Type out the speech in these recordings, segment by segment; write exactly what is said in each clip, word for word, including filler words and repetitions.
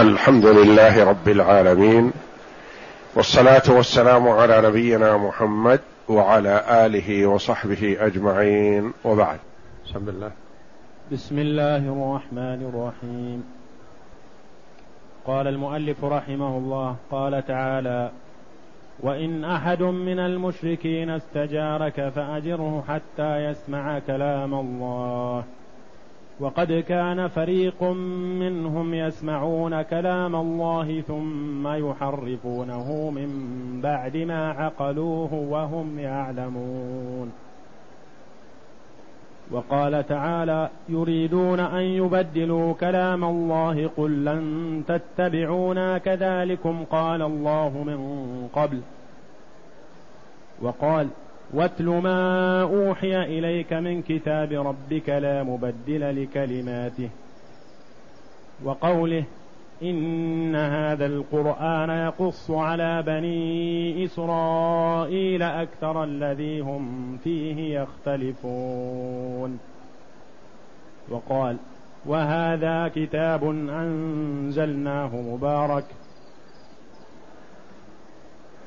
الحمد لله رب العالمين، والصلاة والسلام على نبينا محمد وعلى آله وصحبه أجمعين، وبعد. بسم الله بسم الله الرحمن الرحيم. قال المؤلف رحمه الله: قال تعالى: وإن أحد من المشركين استجارك فأجره حتى يسمع كلام الله، وقد كان فريق منهم يسمعون كلام الله ثم يحرفونه من بعد ما عقلوه وهم يعلمون. وقال تعالى: يريدون أن يبدلوا كلام الله، قل لن تتبعونا كذلكم قال الله من قبل. وقال: واتل ما أوحي إليك من كتاب ربك لا مبدل لكلماته. وقوله: إن هذا القرآن يقص على بني إسرائيل أكثر الذي هم فيه يختلفون. وقال: وهذا كتاب أنزلناه مبارك،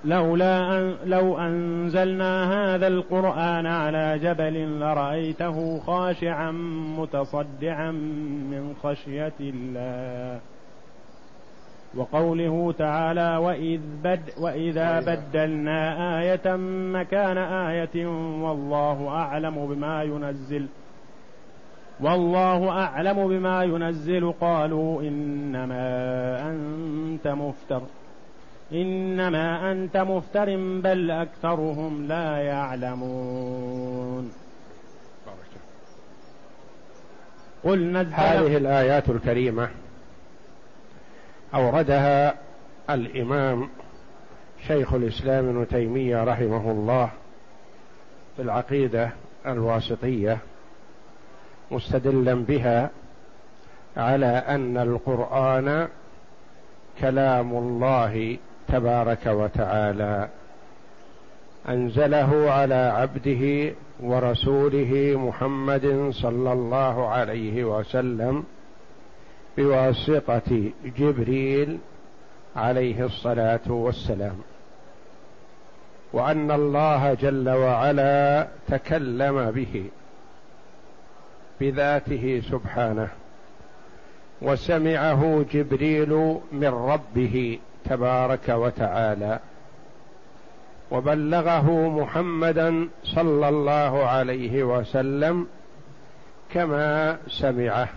لولا أن لو أنزلنا هذا القرآن على جبل لرأيته خاشعا متصدعا من خشية الله. وقوله تعالى: وإذ بد وإذا بدلنا آية مكان آية والله أعلم بما ينزل والله أعلم بما ينزل قالوا إنما أنت مفتر إنما أنت مفتر بل أكثرهم لا يعلمون. قل نزل هذه الآيات الكريمة أوردها الإمام شيخ الإسلام ابن تيمية رحمه الله في العقيدة الواسطية، مستدلا بها على أن القرآن كلام الله تبارك وتعالى، أنزله على عبده ورسوله محمد صلى الله عليه وسلم بواسطة جبريل عليه الصلاة والسلام، وأن الله جل وعلا تكلم به بذاته سبحانه، وسمعه جبريل من ربه تبارك وتعالى، وبلغه محمدا صلى الله عليه وسلم كما سمعه،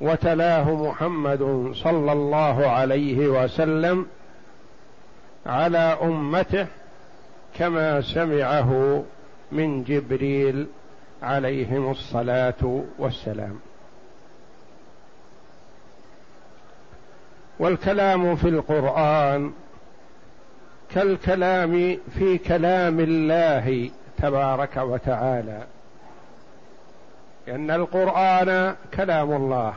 وتلاه محمد صلى الله عليه وسلم على أمته كما سمعه من جبريل عليهم الصلاة والسلام. والكلام في القرآن كالكلام في كلام الله تبارك وتعالى، لأن القرآن كلام الله.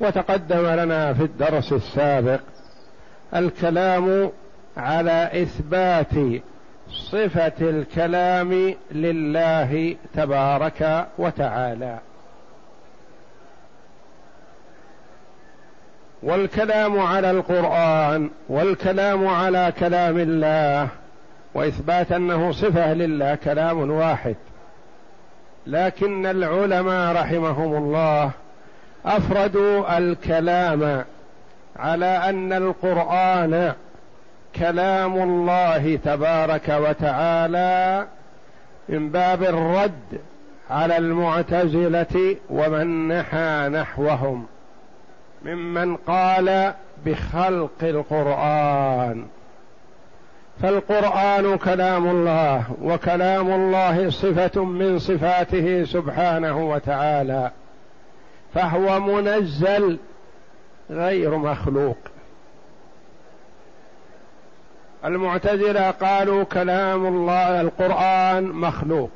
وتقدم لنا في الدرس السابق الكلام على إثبات صفة الكلام لله تبارك وتعالى، والكلام على القرآن والكلام على كلام الله وإثبات أنه صفة لله كلام واحد، لكن العلماء رحمهم الله أفردوا الكلام على أن القرآن كلام الله تبارك وتعالى من باب الرد على المعتزلة ومن نحى نحوهم ممن قال بخلق القرآن. فالقرآن كلام الله، وكلام الله صفة من صفاته سبحانه وتعالى، فهو منزل غير مخلوق. المعتزلة قالوا كلام الله القرآن مخلوق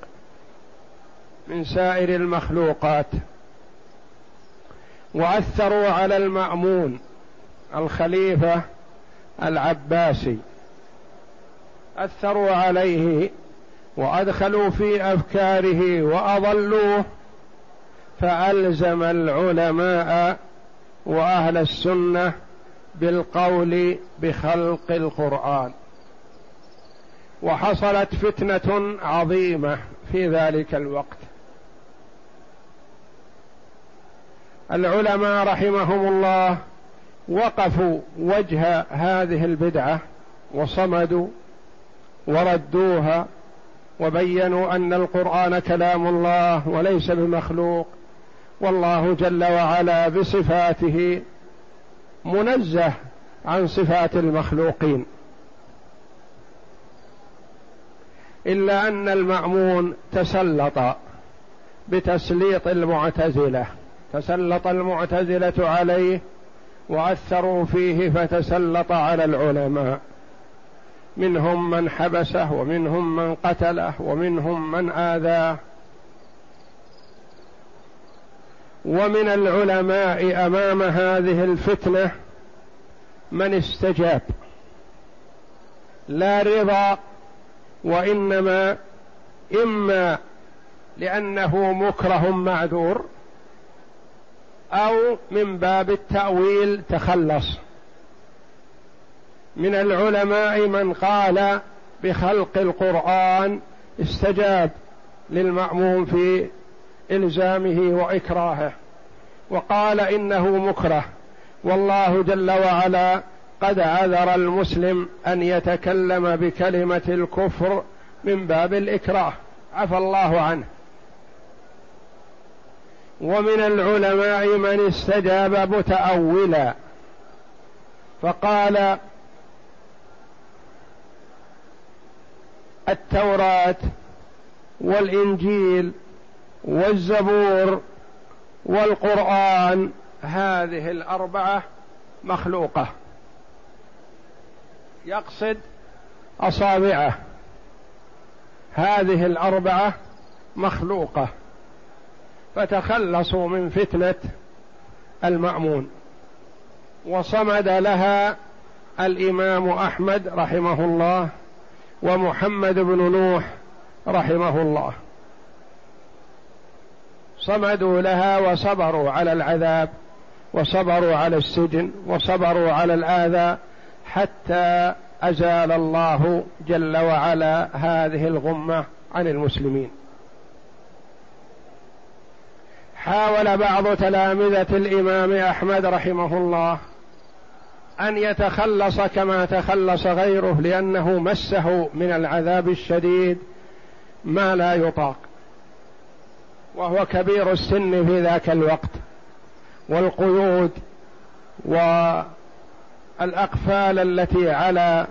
من سائر المخلوقات، وأثروا على المأمون الخليفة العباسي، أثروا عليه وأدخلوا في أفكاره وأضلوه، فألزم العلماء وأهل السنة بالقول بخلق القرآن، وحصلت فتنة عظيمة في ذلك الوقت. العلماء رحمهم الله وقفوا وجه هذه البدعة وصمدوا وردوها وبينوا أن القرآن كلام الله وليس بمخلوق، والله جل وعلا بصفاته منزه عن صفات المخلوقين، إلا أن المأمون تسلط بتسليط المعتزلة، تسلط المعتزلة عليه وأثروا فيه فتسلط على العلماء، منهم من حبسه ومنهم من قتله ومنهم من آذاه. ومن العلماء أمام هذه الفتنة من استجاب لا رضا، وإنما إما لأنه مكره معذور أو من باب التأويل تخلص. من العلماء من قال بخلق القرآن استجاب للمأموم في إلزامه وإكراهه وقال إنه مكره، والله جل وعلا قد عذر المسلم أن يتكلم بكلمة الكفر من باب الإكراه، عفى الله عنه. ومن العلماء من استجاب متأولا فقال التوراة والإنجيل والزبور والقرآن هذه الأربعة مخلوقة، يقصد أصابعه، هذه الأربعة مخلوقة، فتخلصوا من فتنة المأمون. وصمد لها الإمام أحمد رحمه الله ومحمد بن نوح رحمه الله، صمدوا لها وصبروا على العذاب وصبروا على السجن وصبروا على الآذى حتى أزال الله جل وعلا هذه الغمة عن المسلمين. حاول بعض تلامذة الإمام أحمد رحمه الله أن يتخلص كما تخلص غيره، لأنه مسه من العذاب الشديد ما لا يطاق، وهو كبير السن في ذاك الوقت، والقيود والأقفال التي على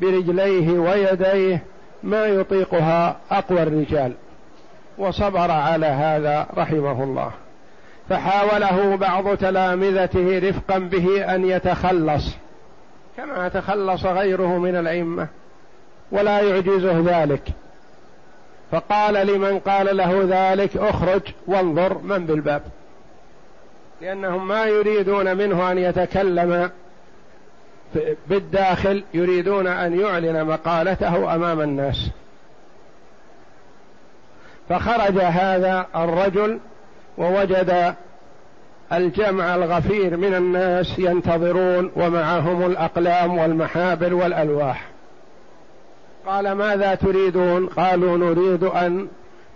برجليه ويديه ما يطيقها أقوى الرجال، وصبر على هذا رحمه الله. فحاوله بعض تلامذته رفقا به أن يتخلص كما تخلص غيره من الأئمة ولا يعجزه ذلك، فقال لمن قال له ذلك اخرج وانظر من بالباب، لأنهم ما يريدون منه أن يتكلم بالداخل، يريدون أن يعلن مقالته أمام الناس. فخرج هذا الرجل ووجد الجمع الغفير من الناس ينتظرون ومعهم الأقلام والمحابر والألواح، قال ماذا تريدون؟ قالوا نريد أن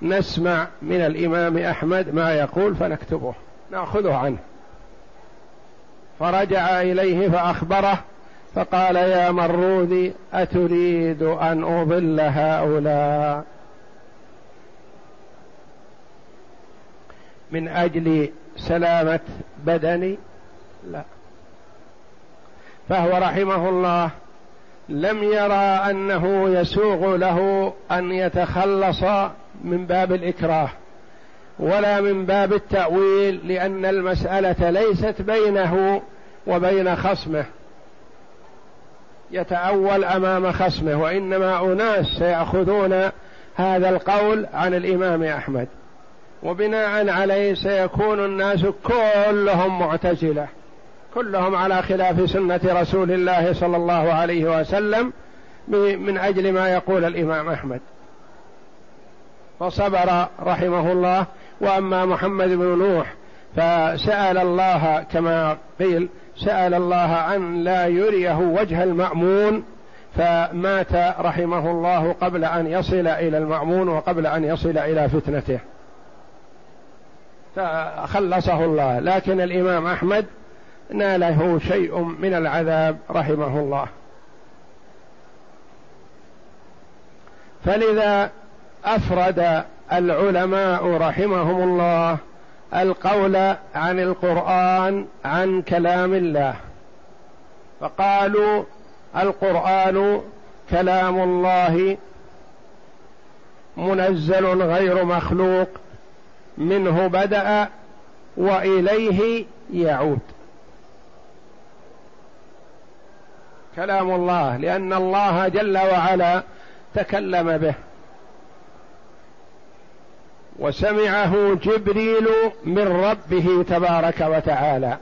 نسمع من الإمام أحمد ما يقول فنكتبه نأخذه عنه. فرجع إليه فأخبره فقال يا مرودي أتريد أن أضل هؤلاء من أجل سلامة بدني؟ لا. فهو رحمه الله لم يرى أنه يسوغ له أن يتخلص من باب الإكراه ولا من باب التأويل، لأن المسألة ليست بينه وبين خصمه يتأول أمام خصمه، وإنما أناس سيأخذون هذا القول عن الإمام أحمد، وبناء عليه سيكون الناس كلهم معتزلة، كلهم على خلاف سنة رسول الله صلى الله عليه وسلم من أجل ما يقول الإمام أحمد. فصبر رحمه الله. وأما محمد بن نوح فسأل الله كما قيل سأل الله أن لا يريه وجه المأمون فمات رحمه الله قبل أن يصل إلى المأمون وقبل أن يصل إلى فتنته، فخلصه الله. لكن الإمام أحمد ناله شيء من العذاب رحمه الله. فلذا أفرد العلماء رحمهم الله القول عن القرآن عن كلام الله، فقالوا القرآن كلام الله منزل غير مخلوق، منه بدأ وإليه يعود، كلام الله لأن الله جل وعلا تكلم به وسمعه جبريل من ربه تبارك وتعالى،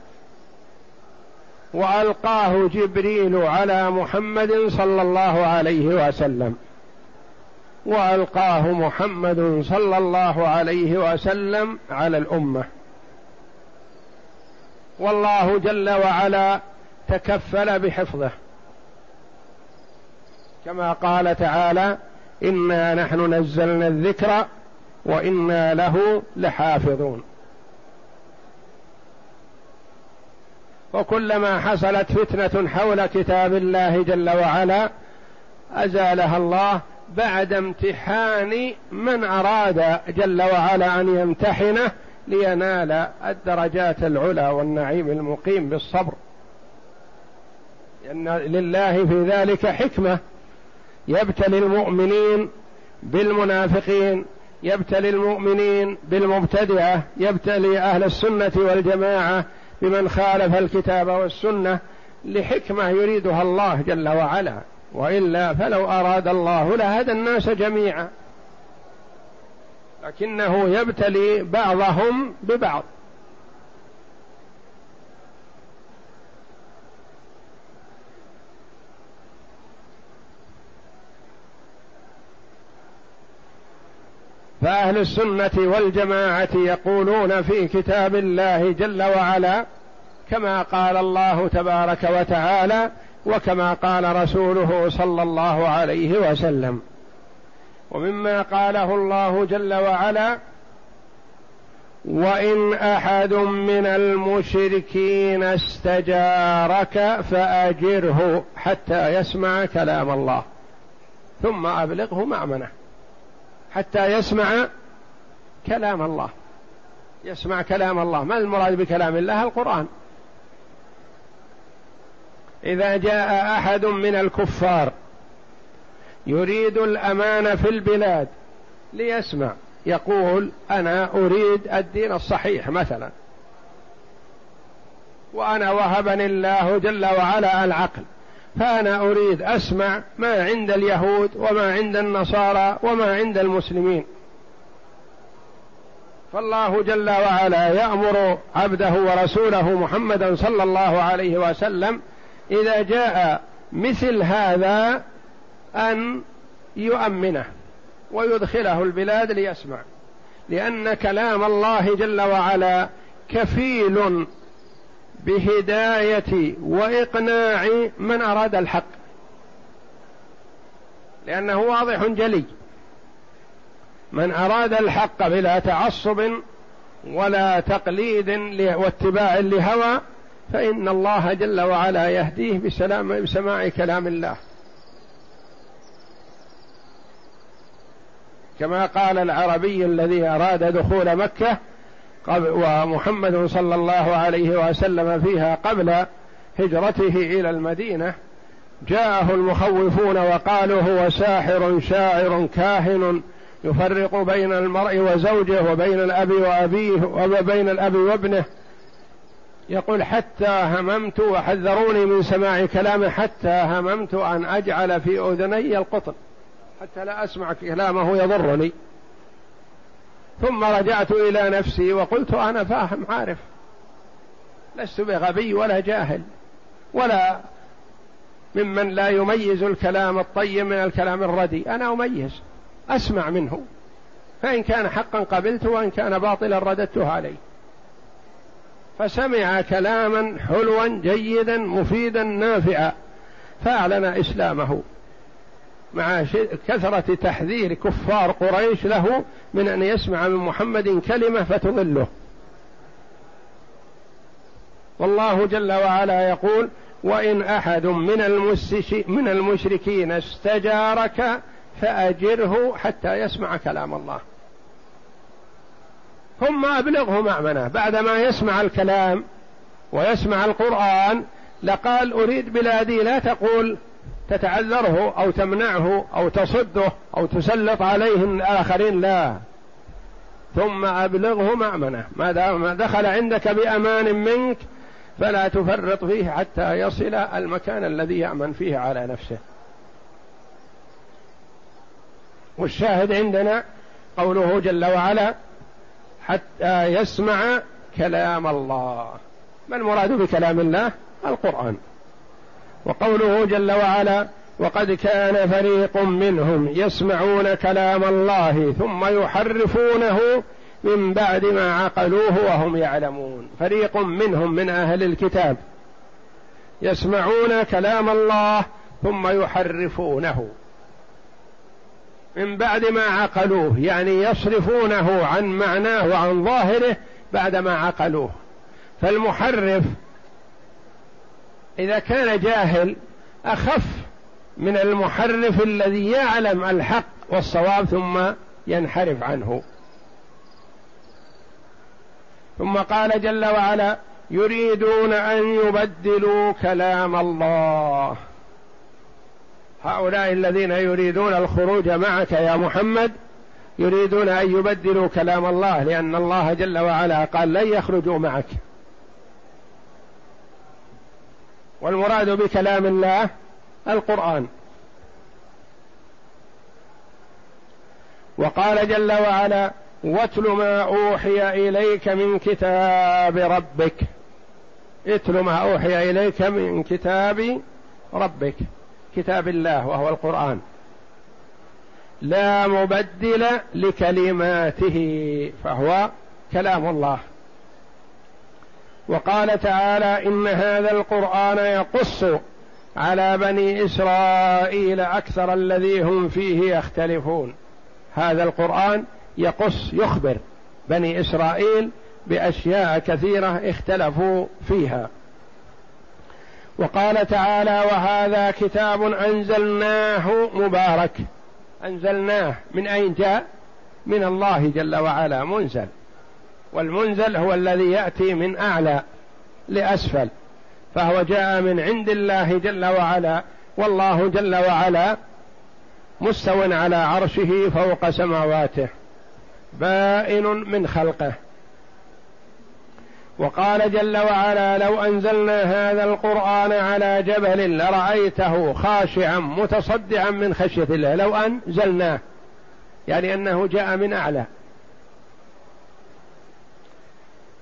وألقاه جبريل على محمد صلى الله عليه وسلم، وألقاه محمد صلى الله عليه وسلم على الأمة، والله جل وعلا تكفل بحفظه كما قال تعالى: إنا نحن نزلنا الذكر وإنا له لحافظون. وكلما حصلت فتنة حول كتاب الله جل وعلا أزالها الله بعد امتحان من أراد جل وعلا أن يمتحنه لينال الدرجات العلى والنعيم المقيم بالصبر، لأن لله في ذلك حكمة، يبتلي المؤمنين بالمنافقين، يبتلي المؤمنين بالمبتدعة، يبتلي أهل السنة والجماعة بمن خالف الكتاب والسنة لحكمة يريدها الله جل وعلا، وإلا فلو أراد الله لهدى الناس جميعا، لكنه يبتلي بعضهم ببعض. فأهل السنة والجماعة يقولون في كتاب الله جل وعلا كما قال الله تبارك وتعالى وكما قال رسوله صلى الله عليه وسلم. ومما قاله الله جل وعلا: وإن أحد من المشركين استجارك فأجره حتى يسمع كلام الله ثم أبلغه مأمنه، حتى يسمع كلام الله. يسمع كلام الله، ما المراد بكلام الله؟ القرآن. إذا جاء أحد من الكفار يريد الأمان في البلاد ليسمع، يقول أنا أريد الدين الصحيح مثلا، وأنا وهبني الله جل وعلا العقل، فأنا أريد أسمع ما عند اليهود وما عند النصارى وما عند المسلمين. فالله جل وعلا يأمر عبده ورسوله محمدا صلى الله عليه وسلم إذا جاء مثل هذا أن يؤمنه ويدخله البلاد ليسمع، لأن كلام الله جل وعلا كفيل بهداية وإقناع من أراد الحق، لأنه واضح جلي. من أراد الحق بلا تعصب ولا تقليد واتباع لهوى فإن الله جل وعلا يهديه بسماع كلام الله، كما قال العربي الذي أراد دخول مكة ومحمد صلى الله عليه وسلم فيها قبل هجرته إلى المدينة، جاءه المخوفون وقالوا هو ساحر شاعر كاهن يفرق بين المرء وزوجه وبين الأب وأبيه وبين الأب وابنه، يقول حتى هممت وحذروني من سماع كلامه، حتى هممت أن أجعل في أذني القطن حتى لا أسمع كلامه يضرني، ثم رجعت إلى نفسي وقلت أنا فاهم عارف، لست بغبي ولا جاهل ولا ممن لا يميز الكلام الطيب من الكلام الردي، أنا أميز أسمع منه، فإن كان حقا قبلته وإن كان باطلا رددته عليه. فسمع كلاما حلوا جيدا مفيدا نافعا فأعلن إسلامه مع كثرة تحذير كفار قريش له من أن يسمع من محمد كلمة فتضله. والله جل وعلا يقول: وإن أحد من, من المشركين استجارك فأجره حتى يسمع كلام الله. ثم أبلغه مأمنه. بعدما يسمع الكلام ويسمع القرآن لقال: أريد بلادي. لا تقول تتعذره أو تمنعه أو تصده أو تسلط عليه الآخرين، لا. ثم أبلغه مأمنه. ما دخل عندك بأمان منك فلا تفرط فيه حتى يصل المكان الذي يأمن فيه على نفسه. والشاهد عندنا قوله جل وعلا: حتى يسمع كلام الله. ما المراد بكلام الله؟ القرآن. وقوله جل وعلا: وقد كان فريق منهم يسمعون كلام الله ثم يحرفونه من بعد ما عقلوه وهم يعلمون. فريق منهم من أهل الكتاب يسمعون كلام الله ثم يحرفونه من بعد ما عقلوه، يعني يصرفونه عن معناه وعن ظاهره بعدما عقلوه. فالمحرف إذا كان جاهل أخف من المحرف الذي يعلم الحق والصواب ثم ينحرف عنه. ثم قال جل وعلا: يريدون أن يبدلوا كلام الله. هؤلاء الذين يريدون الخروج معك يا محمد يريدون أن يبدلوا كلام الله، لأن الله جل وعلا قال: لن يخرجوا معك. والمراد بكلام الله القرآن. وقال جل وعلا: واتل ما أوحي إليك من كتاب ربك. اتل ما أوحي إليك من كتاب ربك، كتاب الله وهو القرآن، لا مبدل لكلماته، فهو كلام الله. وقال تعالى: إن هذا القرآن يقص على بني إسرائيل أكثر الذي هم فيه يختلفون. هذا القرآن يقص، يخبر بني إسرائيل بأشياء كثيرة اختلفوا فيها. وقال تعالى: وهذا كتاب أنزلناه مبارك. أنزلناه من أين جاء؟ من الله جل وعلا، منزل. والمنزل هو الذي يأتي من أعلى لأسفل، فهو جاء من عند الله جل وعلا. والله جل وعلا مستو على عرشه فوق سماواته، بائن من خلقه. وقال جل وعلا: لو أنزلنا هذا القرآن على جبل لرأيته خاشعا متصدعا من خشية الله. لو أنزلناه يعني أنه جاء من أعلى.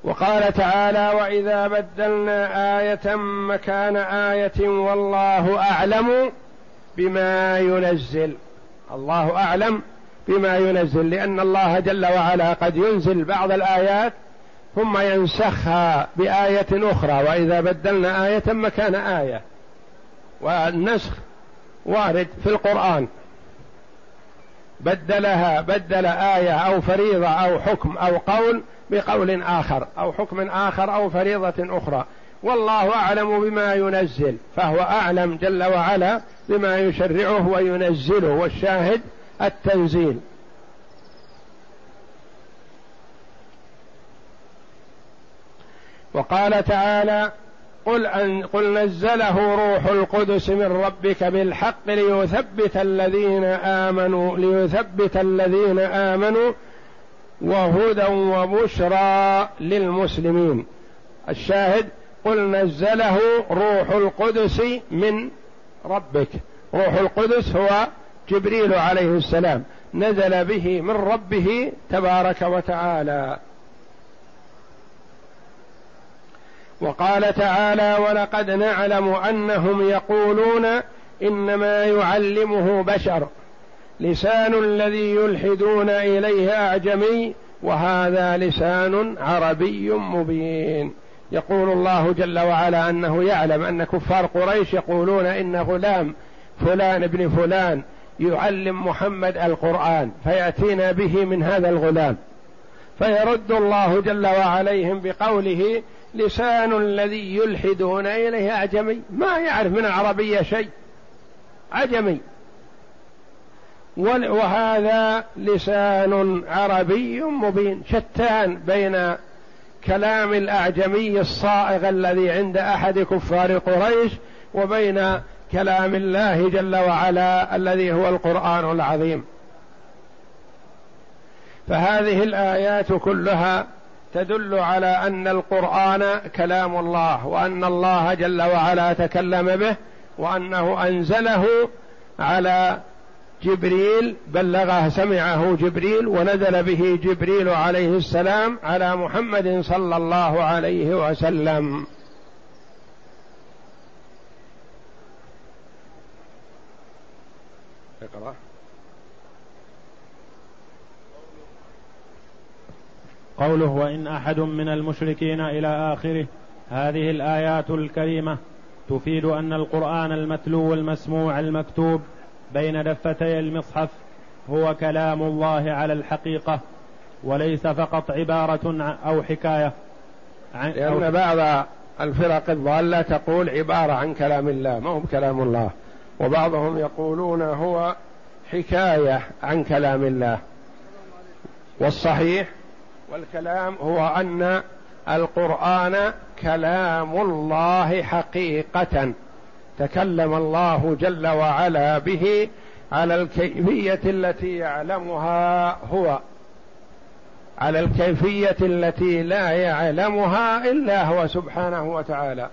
وقال تعالى: وإذا بدلنا آية مكان آية والله أعلم بما ينزل. الله أعلم بما ينزل، لأن الله جل وعلا قد ينزل بعض الآيات ثم ينسخها بآية أخرى. وإذا بدلنا آية مكان آية، والنسخ وارد في القرآن. بدلها، بدل آية أو فريضة أو حكم أو قول بقول آخر أو حكم آخر أو فريضة أخرى. والله أعلم بما ينزل، فهو أعلم جل وعلا بما يشرعه وينزله، والشاهد التنزيل. وقال تعالى: قل, أن قل نزله روح القدس من ربك بالحق ليثبت الذين آمنوا ليثبت الذين آمنوا وهدى وبشرى للمسلمين. الشاهد: قل نزله روح القدس من ربك. روح القدس هو جبريل عليه السلام، نزل به من ربه تبارك وتعالى. وقال تعالى: ولقد نعلم أنهم يقولون إنما يعلمه بشر، لسان الذي يلحدون إليه أعجمي وهذا لسان عربي مبين. يقول الله جل وعلا أنه يعلم أن كفار قريش يقولون إن غلام فلان ابن فلان يعلم محمد القرآن فيأتينا به من هذا الغلام، فيرد الله جل وعليهم بقوله لسان الذي يلحدون إليه أعجمي، ما يعرف من العربية شيء، عجمي، وهذا لسان عربي مبين، شتان بين كلام الأعجمي الصائغ الذي عند أحد كفار قريش وبين كلام الله جل وعلا الذي هو القرآن العظيم. فهذه الآيات كلها تدل على أن القرآن كلام الله، وأن الله جل وعلا تكلم به، وأنه أنزله على جبريل، بلغه سمعه جبريل ونزل به جبريل عليه السلام على محمد صلى الله عليه وسلم. اقرأ. قوله وإن أحد من المشركين إلى آخره، هذه الآيات الكريمة تفيد أن القرآن المتلو المسموع المكتوب بين دفتي المصحف هو كلام الله على الحقيقة، وليس فقط عبارة أو حكاية. لأن بعض الفرق الضالة تقول عبارة عن كلام الله ما هو كلام الله، وبعضهم يقولون هو حكاية عن كلام الله. والصحيح والكلام هو أن القرآن كلام الله حقيقة، تكلم الله جل وعلا به على الكيفية التي يعلمها هو، على الكيفية التي لا يعلمها إلا هو سبحانه وتعالى.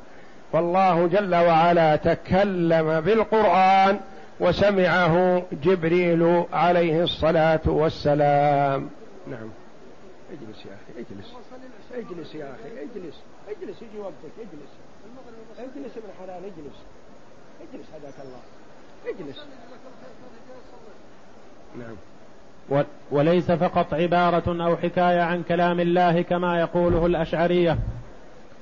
فالله جل وعلا تكلم بالقرآن وسمعه جبريل عليه الصلاة والسلام. نعم. اجلس يا أخي، اجلس اجلس يا أخي، اجلس اجلس يجي وقتك، اجلس اجلس ابن حلال، اجلس اجلس هداك الله، اجلس. نعم. و... وليس فقط عبارة أو حكاية عن كلام الله كما يقوله الأشعرية،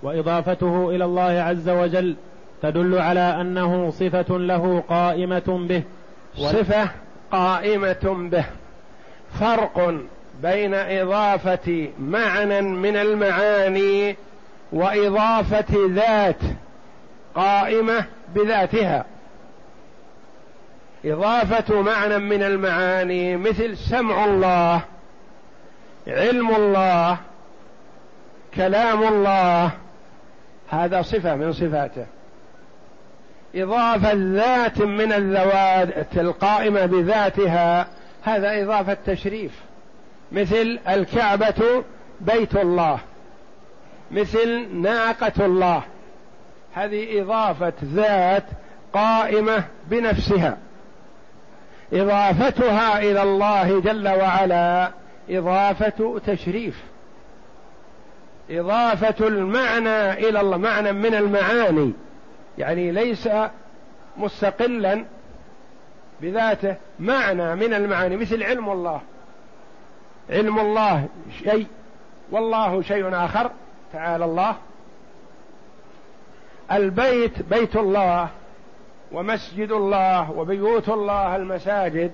وإضافته إلى الله عز وجل تدل على أنه صفة له قائمة به و... صفة قائمة به. فرق بين إضافة معنى من المعاني وإضافة ذات قائمة بذاتها. إضافة معنى من المعاني مثل سمع الله، علم الله، كلام الله، هذا صفة من صفاته. إضافة ذات من الذوات القائمة بذاتها هذا إضافة تشريف، مثل الكعبة بيت الله، مثل ناقة الله، هذه إضافة ذات قائمة بنفسها. إضافتها إلى الله جل وعلا إضافة تشريف، إضافة المعنى إلى الله، معنى من المعاني، يعني ليس مستقلا بذاته، معنى من المعاني، مثل علم الله، علم الله شيء والله شيء آخر تعالى الله. البيت بيت الله، ومسجد الله، وبيوت الله المساجد،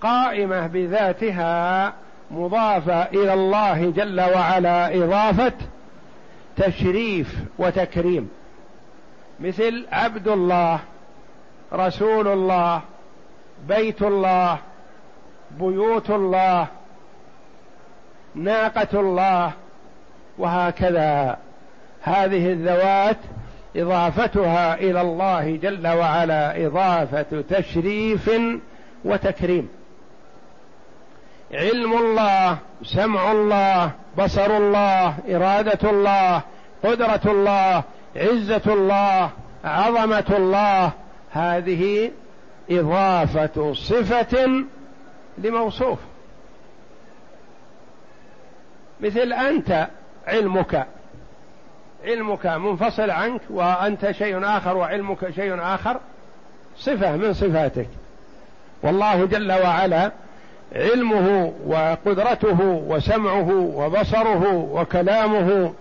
قائمة بذاتها مضافة إلى الله جل وعلا إضافة تشريف وتكريم، مثل عبد الله، رسول الله، بيت الله، بيوت الله، ناقة الله، وهكذا. هذه الذوات إضافتها إلى الله جل وعلا إضافة تشريف وتكريم. علم الله، سمع الله، بصر الله، إرادة الله، قدرة الله، عزة الله، عظمة الله، هذه إضافة صفة لموصوف، مثل أنت علمك، علمك منفصل عنك وأنت شيء آخر وعلمك شيء آخر، صفة من صفاتك. والله جل وعلا علمه وقدرته وسمعه وبصره وكلامه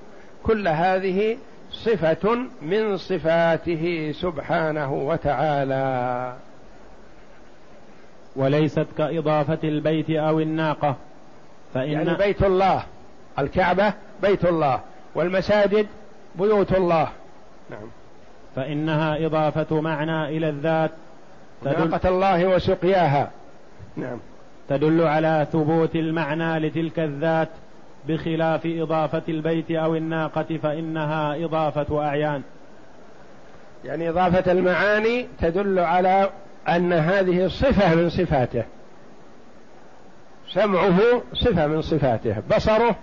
كل هذه صفة من صفاته سبحانه وتعالى. وليست كإضافة البيت أو الناقة، فإن يعني بيت الله، الكعبة بيت الله والمساجد بيوت الله. نعم. فإنها إضافة معنى إلى الذات، ناقة الله وسقياها. نعم. تدل على ثبوت المعنى لتلك الذات، بخلاف إضافة البيت أو الناقة فإنها إضافة أعيان. يعني إضافة المعاني تدل على أن هذه صفة من صفاته، سمعه صفة من صفاته، بصره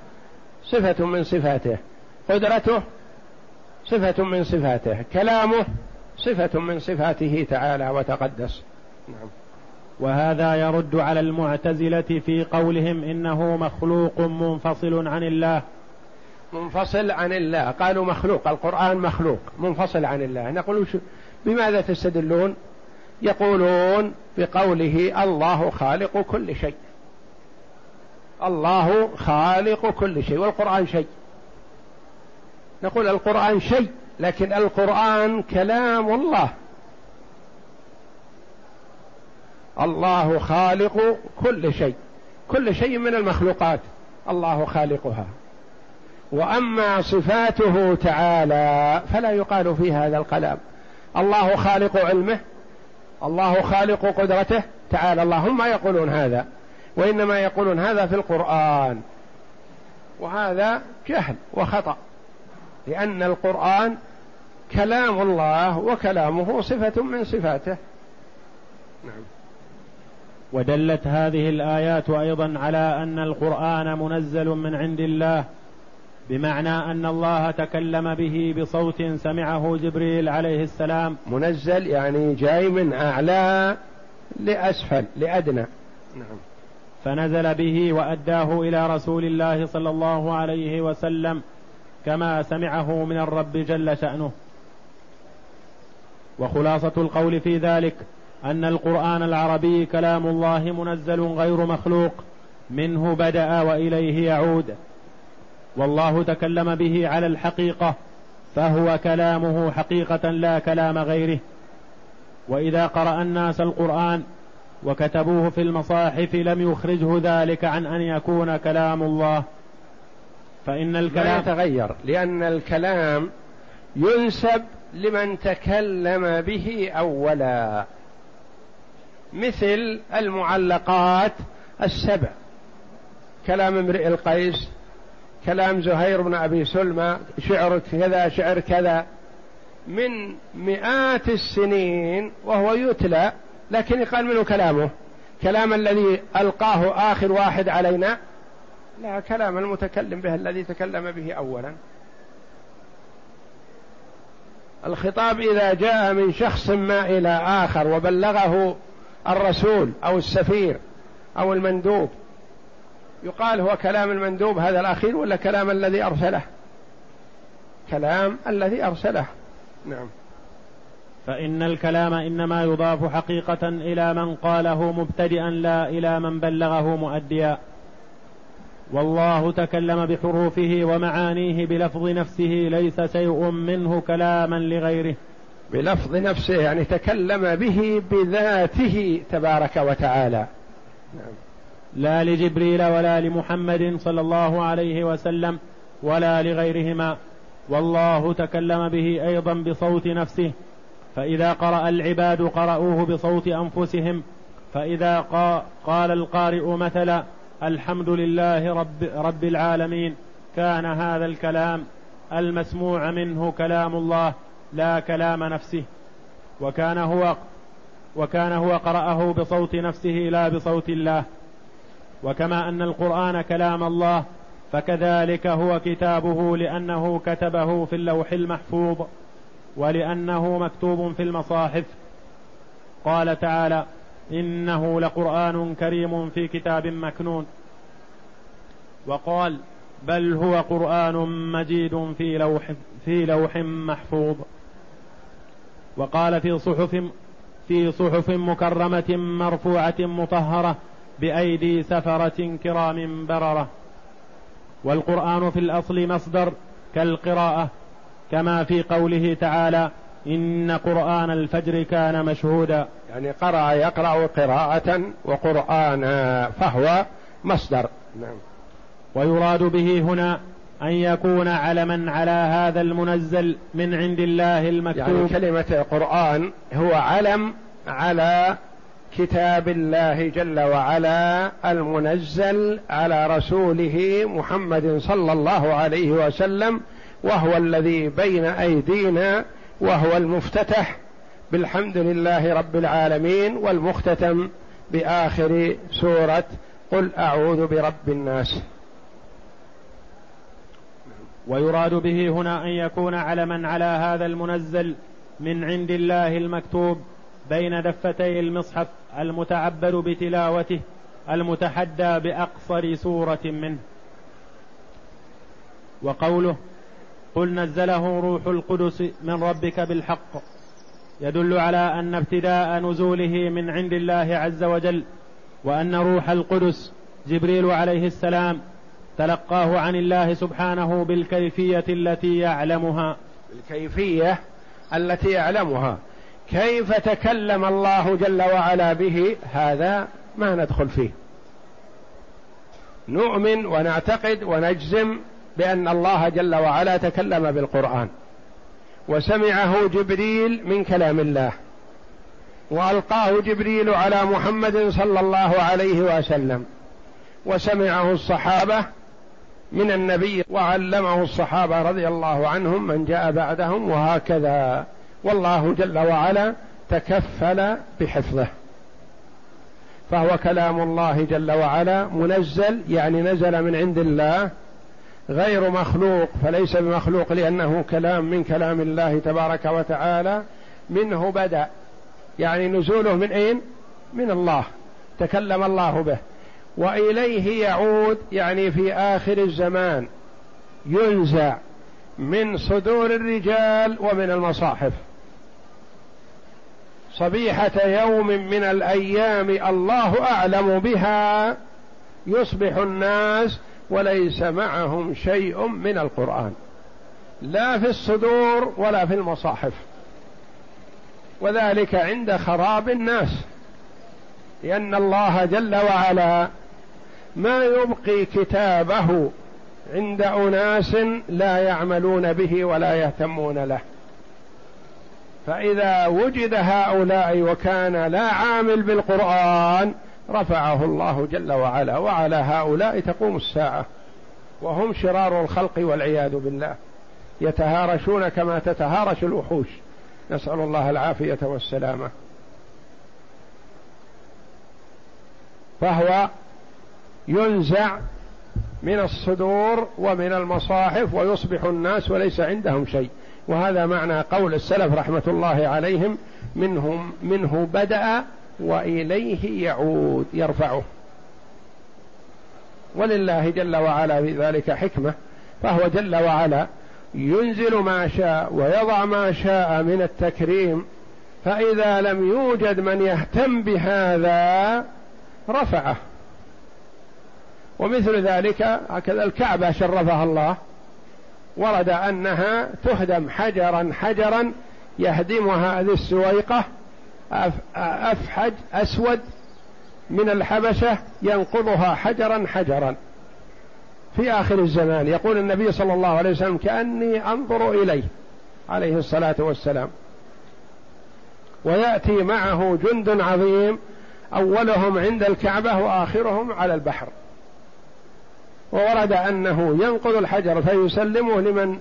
صفة من صفاته، قدرته صفة من صفاته، كلامه صفة من صفاته تعالى وتقدس. نعم. وهذا يرد على المعتزلة في قولهم إنه مخلوق منفصل عن الله. منفصل عن الله، قالوا مخلوق، القرآن مخلوق منفصل عن الله. نقول بماذا تستدلون؟ يقولون بقوله الله خالق كل شيء، الله خالق كل شيء والقرآن شيء. نقول القرآن شيء، لكن القرآن كلام الله. الله خالق كل شيء، كل شيء من المخلوقات الله خالقها، وأما صفاته تعالى فلا يقال في هذا الكلام. الله خالق علمه، الله خالق قدرته تعالى الله، هم ما يقولون هذا، وإنما يقولون هذا في القرآن، وهذا جهل وخطأ، لأن القرآن كلام الله وكلامه صفة من صفاته. نعم. ودلت هذه الآيات أيضا على أن القرآن منزل من عند الله، بمعنى أن الله تكلم به بصوت سمعه جبريل عليه السلام. منزل يعني جاي من أعلى لأسفل لأدنى. نعم. فنزل به وأداه إلى رسول الله صلى الله عليه وسلم كما سمعه من الرب جل شأنه. وخلاصة القول في ذلك أن القرآن العربي كلام الله منزل غير مخلوق، منه بدأ وإليه يعود، والله تكلم به على الحقيقة، فهو كلامه حقيقة لا كلام غيره. وإذا قرأ الناس القرآن وكتبوه في المصاحف لم يخرجه ذلك عن أن يكون كلام الله، فإن الكلام يتغير، لأن الكلام ينسب لمن تكلم به أولا، مثل المعلقات السبع، كلام امرئ القيس، كلام زهير بن أبي سلمى، شعر كذا شعر كذا، من مئات السنين وهو يتلى، لكن يقال منه كلامه كلام الذي ألقاه آخر واحد علينا، لا كلام المتكلم به الذي تكلم به أولا. الخطاب إذا جاء من شخص ما إلى آخر وبلغه الرسول أو السفير أو المندوب، يقال هو كلام المندوب هذا الأخير ولا كلام الذي أرسله؟ كلام الذي أرسله. نعم. فإن الكلام إنما يضاف حقيقة إلى من قاله مبتدئا، لا إلى من بلغه مؤديا. والله تكلم بحروفه ومعانيه بلفظ نفسه، ليس شيء منه كلاما لغيره. بلفظ نفسه يعني تكلم به بذاته تبارك وتعالى. نعم. لا لجبريل ولا لمحمد صلى الله عليه وسلم ولا لغيرهما. والله تكلم به أيضا بصوت نفسه، فإذا قرأ العباد قرأوه بصوت أنفسهم، فإذا قال القارئ مثلا الحمد لله رب, رب العالمين كان هذا الكلام المسموع منه كلام الله لا كلام نفسه، وكان هو, وكان هو قرأه بصوت نفسه لا بصوت الله. وكما أن القرآن كلام الله فكذلك هو كتابه، لأنه كتبه في اللوح المحفوظ، ولأنه مكتوب في المصاحف. قال تعالى إنه لقرآن كريم في كتاب مكنون، وقال بل هو قرآن مجيد في لوح, في لوح محفوظ. وقال في صحف, في صحف مكرمة مرفوعة مطهرة بأيدي سفرة كرام بررة. والقرآن في الأصل مصدر، كالقراءة، كما في قوله تعالى إن قرآن الفجر كان مشهودا، يعني قرأ يقرأ قراءة وقرآنا فهو مصدر. نعم. ويراد به هنا أن يكون علما على هذا المنزل من عند الله المكتوب، يعني كلمة قرآن هو علم على كتاب الله جل وعلا المنزل على رسوله محمد صلى الله عليه وسلم، وهو الذي بين أيدينا وهو المفتتح بالحمد لله رب العالمين، والمختتم بآخر سورة قل أعوذ برب الناس. ويراد به هنا أن يكون علما على هذا المنزل من عند الله المكتوب بين دفتي المصحف المتعبد بتلاوته المتحدى بأقصر سورة منه. وقوله قل نزله روح القدس من ربك بالحق يدل على أن ابتداء نزوله من عند الله عز وجل، وأن روح القدس جبريل عليه السلام تلقاه عن الله سبحانه بالكيفية التي يعلمها الكيفية التي يعلمها كيف تكلم الله جل وعلا به، هذا ما ندخل فيه، نؤمن ونعتقد ونجزم بأن الله جل وعلا تكلم بالقرآن وسمعه جبريل من كلام الله، وألقاه جبريل على محمد صلى الله عليه وسلم، وسمعه الصحابة من النبي، وعلمه الصحابة رضي الله عنهم من جاء بعدهم، وهكذا، والله جل وعلا تكفل بحفظه، فهو كلام الله جل وعلا منزل، يعني نزل من عند الله غير مخلوق، فليس بمخلوق لأنه كلام من كلام الله تبارك وتعالى، منه بدأ، يعني نزوله من أين؟ من الله، تكلم الله به، وإليه يعود، يعني في آخر الزمان ينزع من صدور الرجال ومن المصاحف. صبيحة يوم من الأيام الله أعلم بها يصبح الناس وليس معهم شيء من القرآن، لا في الصدور ولا في المصاحف، وذلك عند خراب الناس، لأن الله جل وعلا ما يبقي كتابه عند أناس لا يعملون به ولا يهتمون له، فإذا وجد هؤلاء وكان لا عامل بالقرآن رفعه الله جل وعلا، وعلى هؤلاء تقوم الساعة، وهم شرار الخلق والعياذ بالله، يتهارشون كما تتهارش الوحوش، نسأل الله العافية والسلامة. فهو ينزع من الصدور ومن المصاحف ويصبح الناس وليس عندهم شيء، وهذا معنى قول السلف رحمة الله عليهم منهم منه بدأ وإليه يعود، يرفعه، ولله جل وعلا في ذلك حكمة، فهو جل وعلا ينزل ما شاء ويضع ما شاء من التكريم، فإذا لم يوجد من يهتم بهذا رفعه. ومثل ذلك هكذا الكعبة شرفها الله، ورد أنها تهدم حجرا حجرا، يهدمها ذي السويقة أفحج أسود من الحبشة ينقضها حجرا حجرا في آخر الزمان. يقول النبي صلى الله عليه وسلم كأني أنظر إليه عليه الصلاة والسلام، ويأتي معه جند عظيم أولهم عند الكعبة وآخرهم على البحر، وورد أنه ينقض الحجر فيسلمه لمن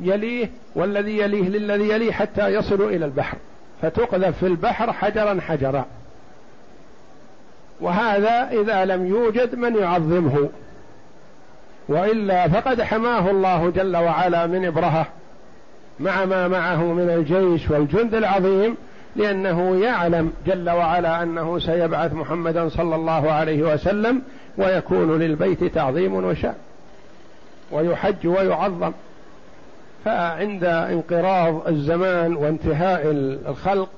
يليه والذي يليه للذي يليه حتى يصلوا إلى البحر، فتقذف في البحر حجرا حجرا، وهذا إذا لم يوجد من يعظمه، وإلا فقد حماه الله جل وعلا من إبرهة مع ما معه من الجيش والجند العظيم، لأنه يعلم جل وعلا أنه سيبعث محمدا صلى الله عليه وسلم، ويكون للبيت تعظيم وشأن ويحج ويعظم. فعند انقراض الزمان وانتهاء الخلق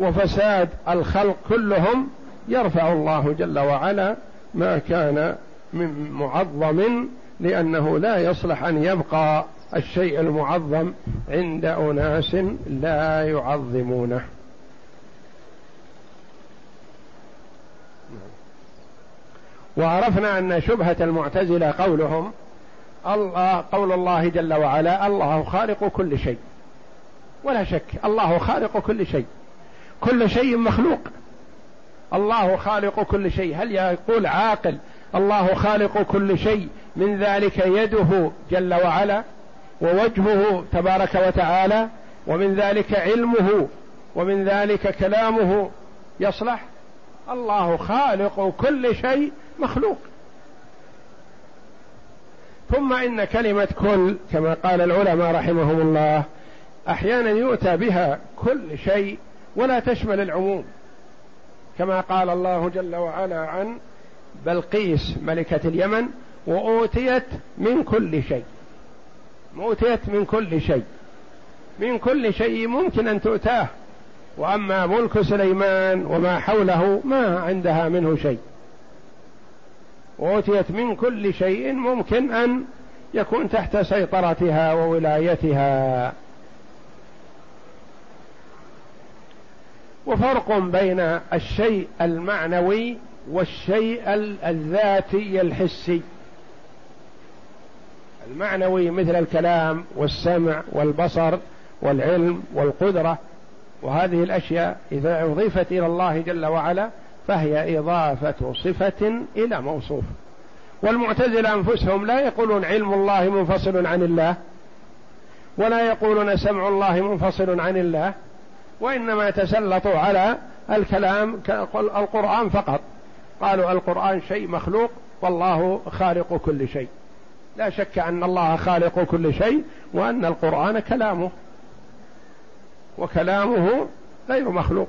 وفساد الخلق كلهم يرفع الله جل وعلا ما كان من معظم لأنه لا يصلح أن يبقى الشيء المعظم عند أناس لا يعظمونه. وعرفنا أن شبهة المعتزلة قولهم الله قول الله جل وعلا الله خالق كل شيء، ولا شك الله خالق كل شيء، كل شيء مخلوق، الله خالق كل شيء. هل يقول عاقل الله خالق كل شيء من ذلك يده جل وعلا ووجهه تبارك وتعالى ومن ذلك علمه ومن ذلك كلامه؟ يصلح؟ الله خالق كل شيء مخلوق. ثم إن كلمة كل كما قال العلماء رحمهم الله أحيانا يؤتى بها كل شيء ولا تشمل العموم، كما قال الله جل وعلا عن بلقيس ملكة اليمن وأوتيت من كل شيء، أوتيت من كل شيء، من كل شيء ممكن أن تؤتاه، وأما ملك سليمان وما حوله ما عندها منه شيء. أوتيت من كل شيء ممكن أن يكون تحت سيطرتها وولايتها. وفرق بين الشيء المعنوي والشيء الذاتي الحسي. المعنوي مثل الكلام والسمع والبصر والعلم والقدرة، وهذه الأشياء إذا أضيفت إلى الله جل وعلا فهي إضافة صفة إلى موصوف. والمعتزلة أنفسهم لا يقولون علم الله منفصل عن الله، ولا يقولون سمع الله منفصل عن الله، وإنما تسلطوا على الكلام القرآن فقط، قالوا القرآن شيء مخلوق والله خالق كل شيء. لا شك أن الله خالق كل شيء وأن القرآن كلامه، وكلامه غير مخلوق.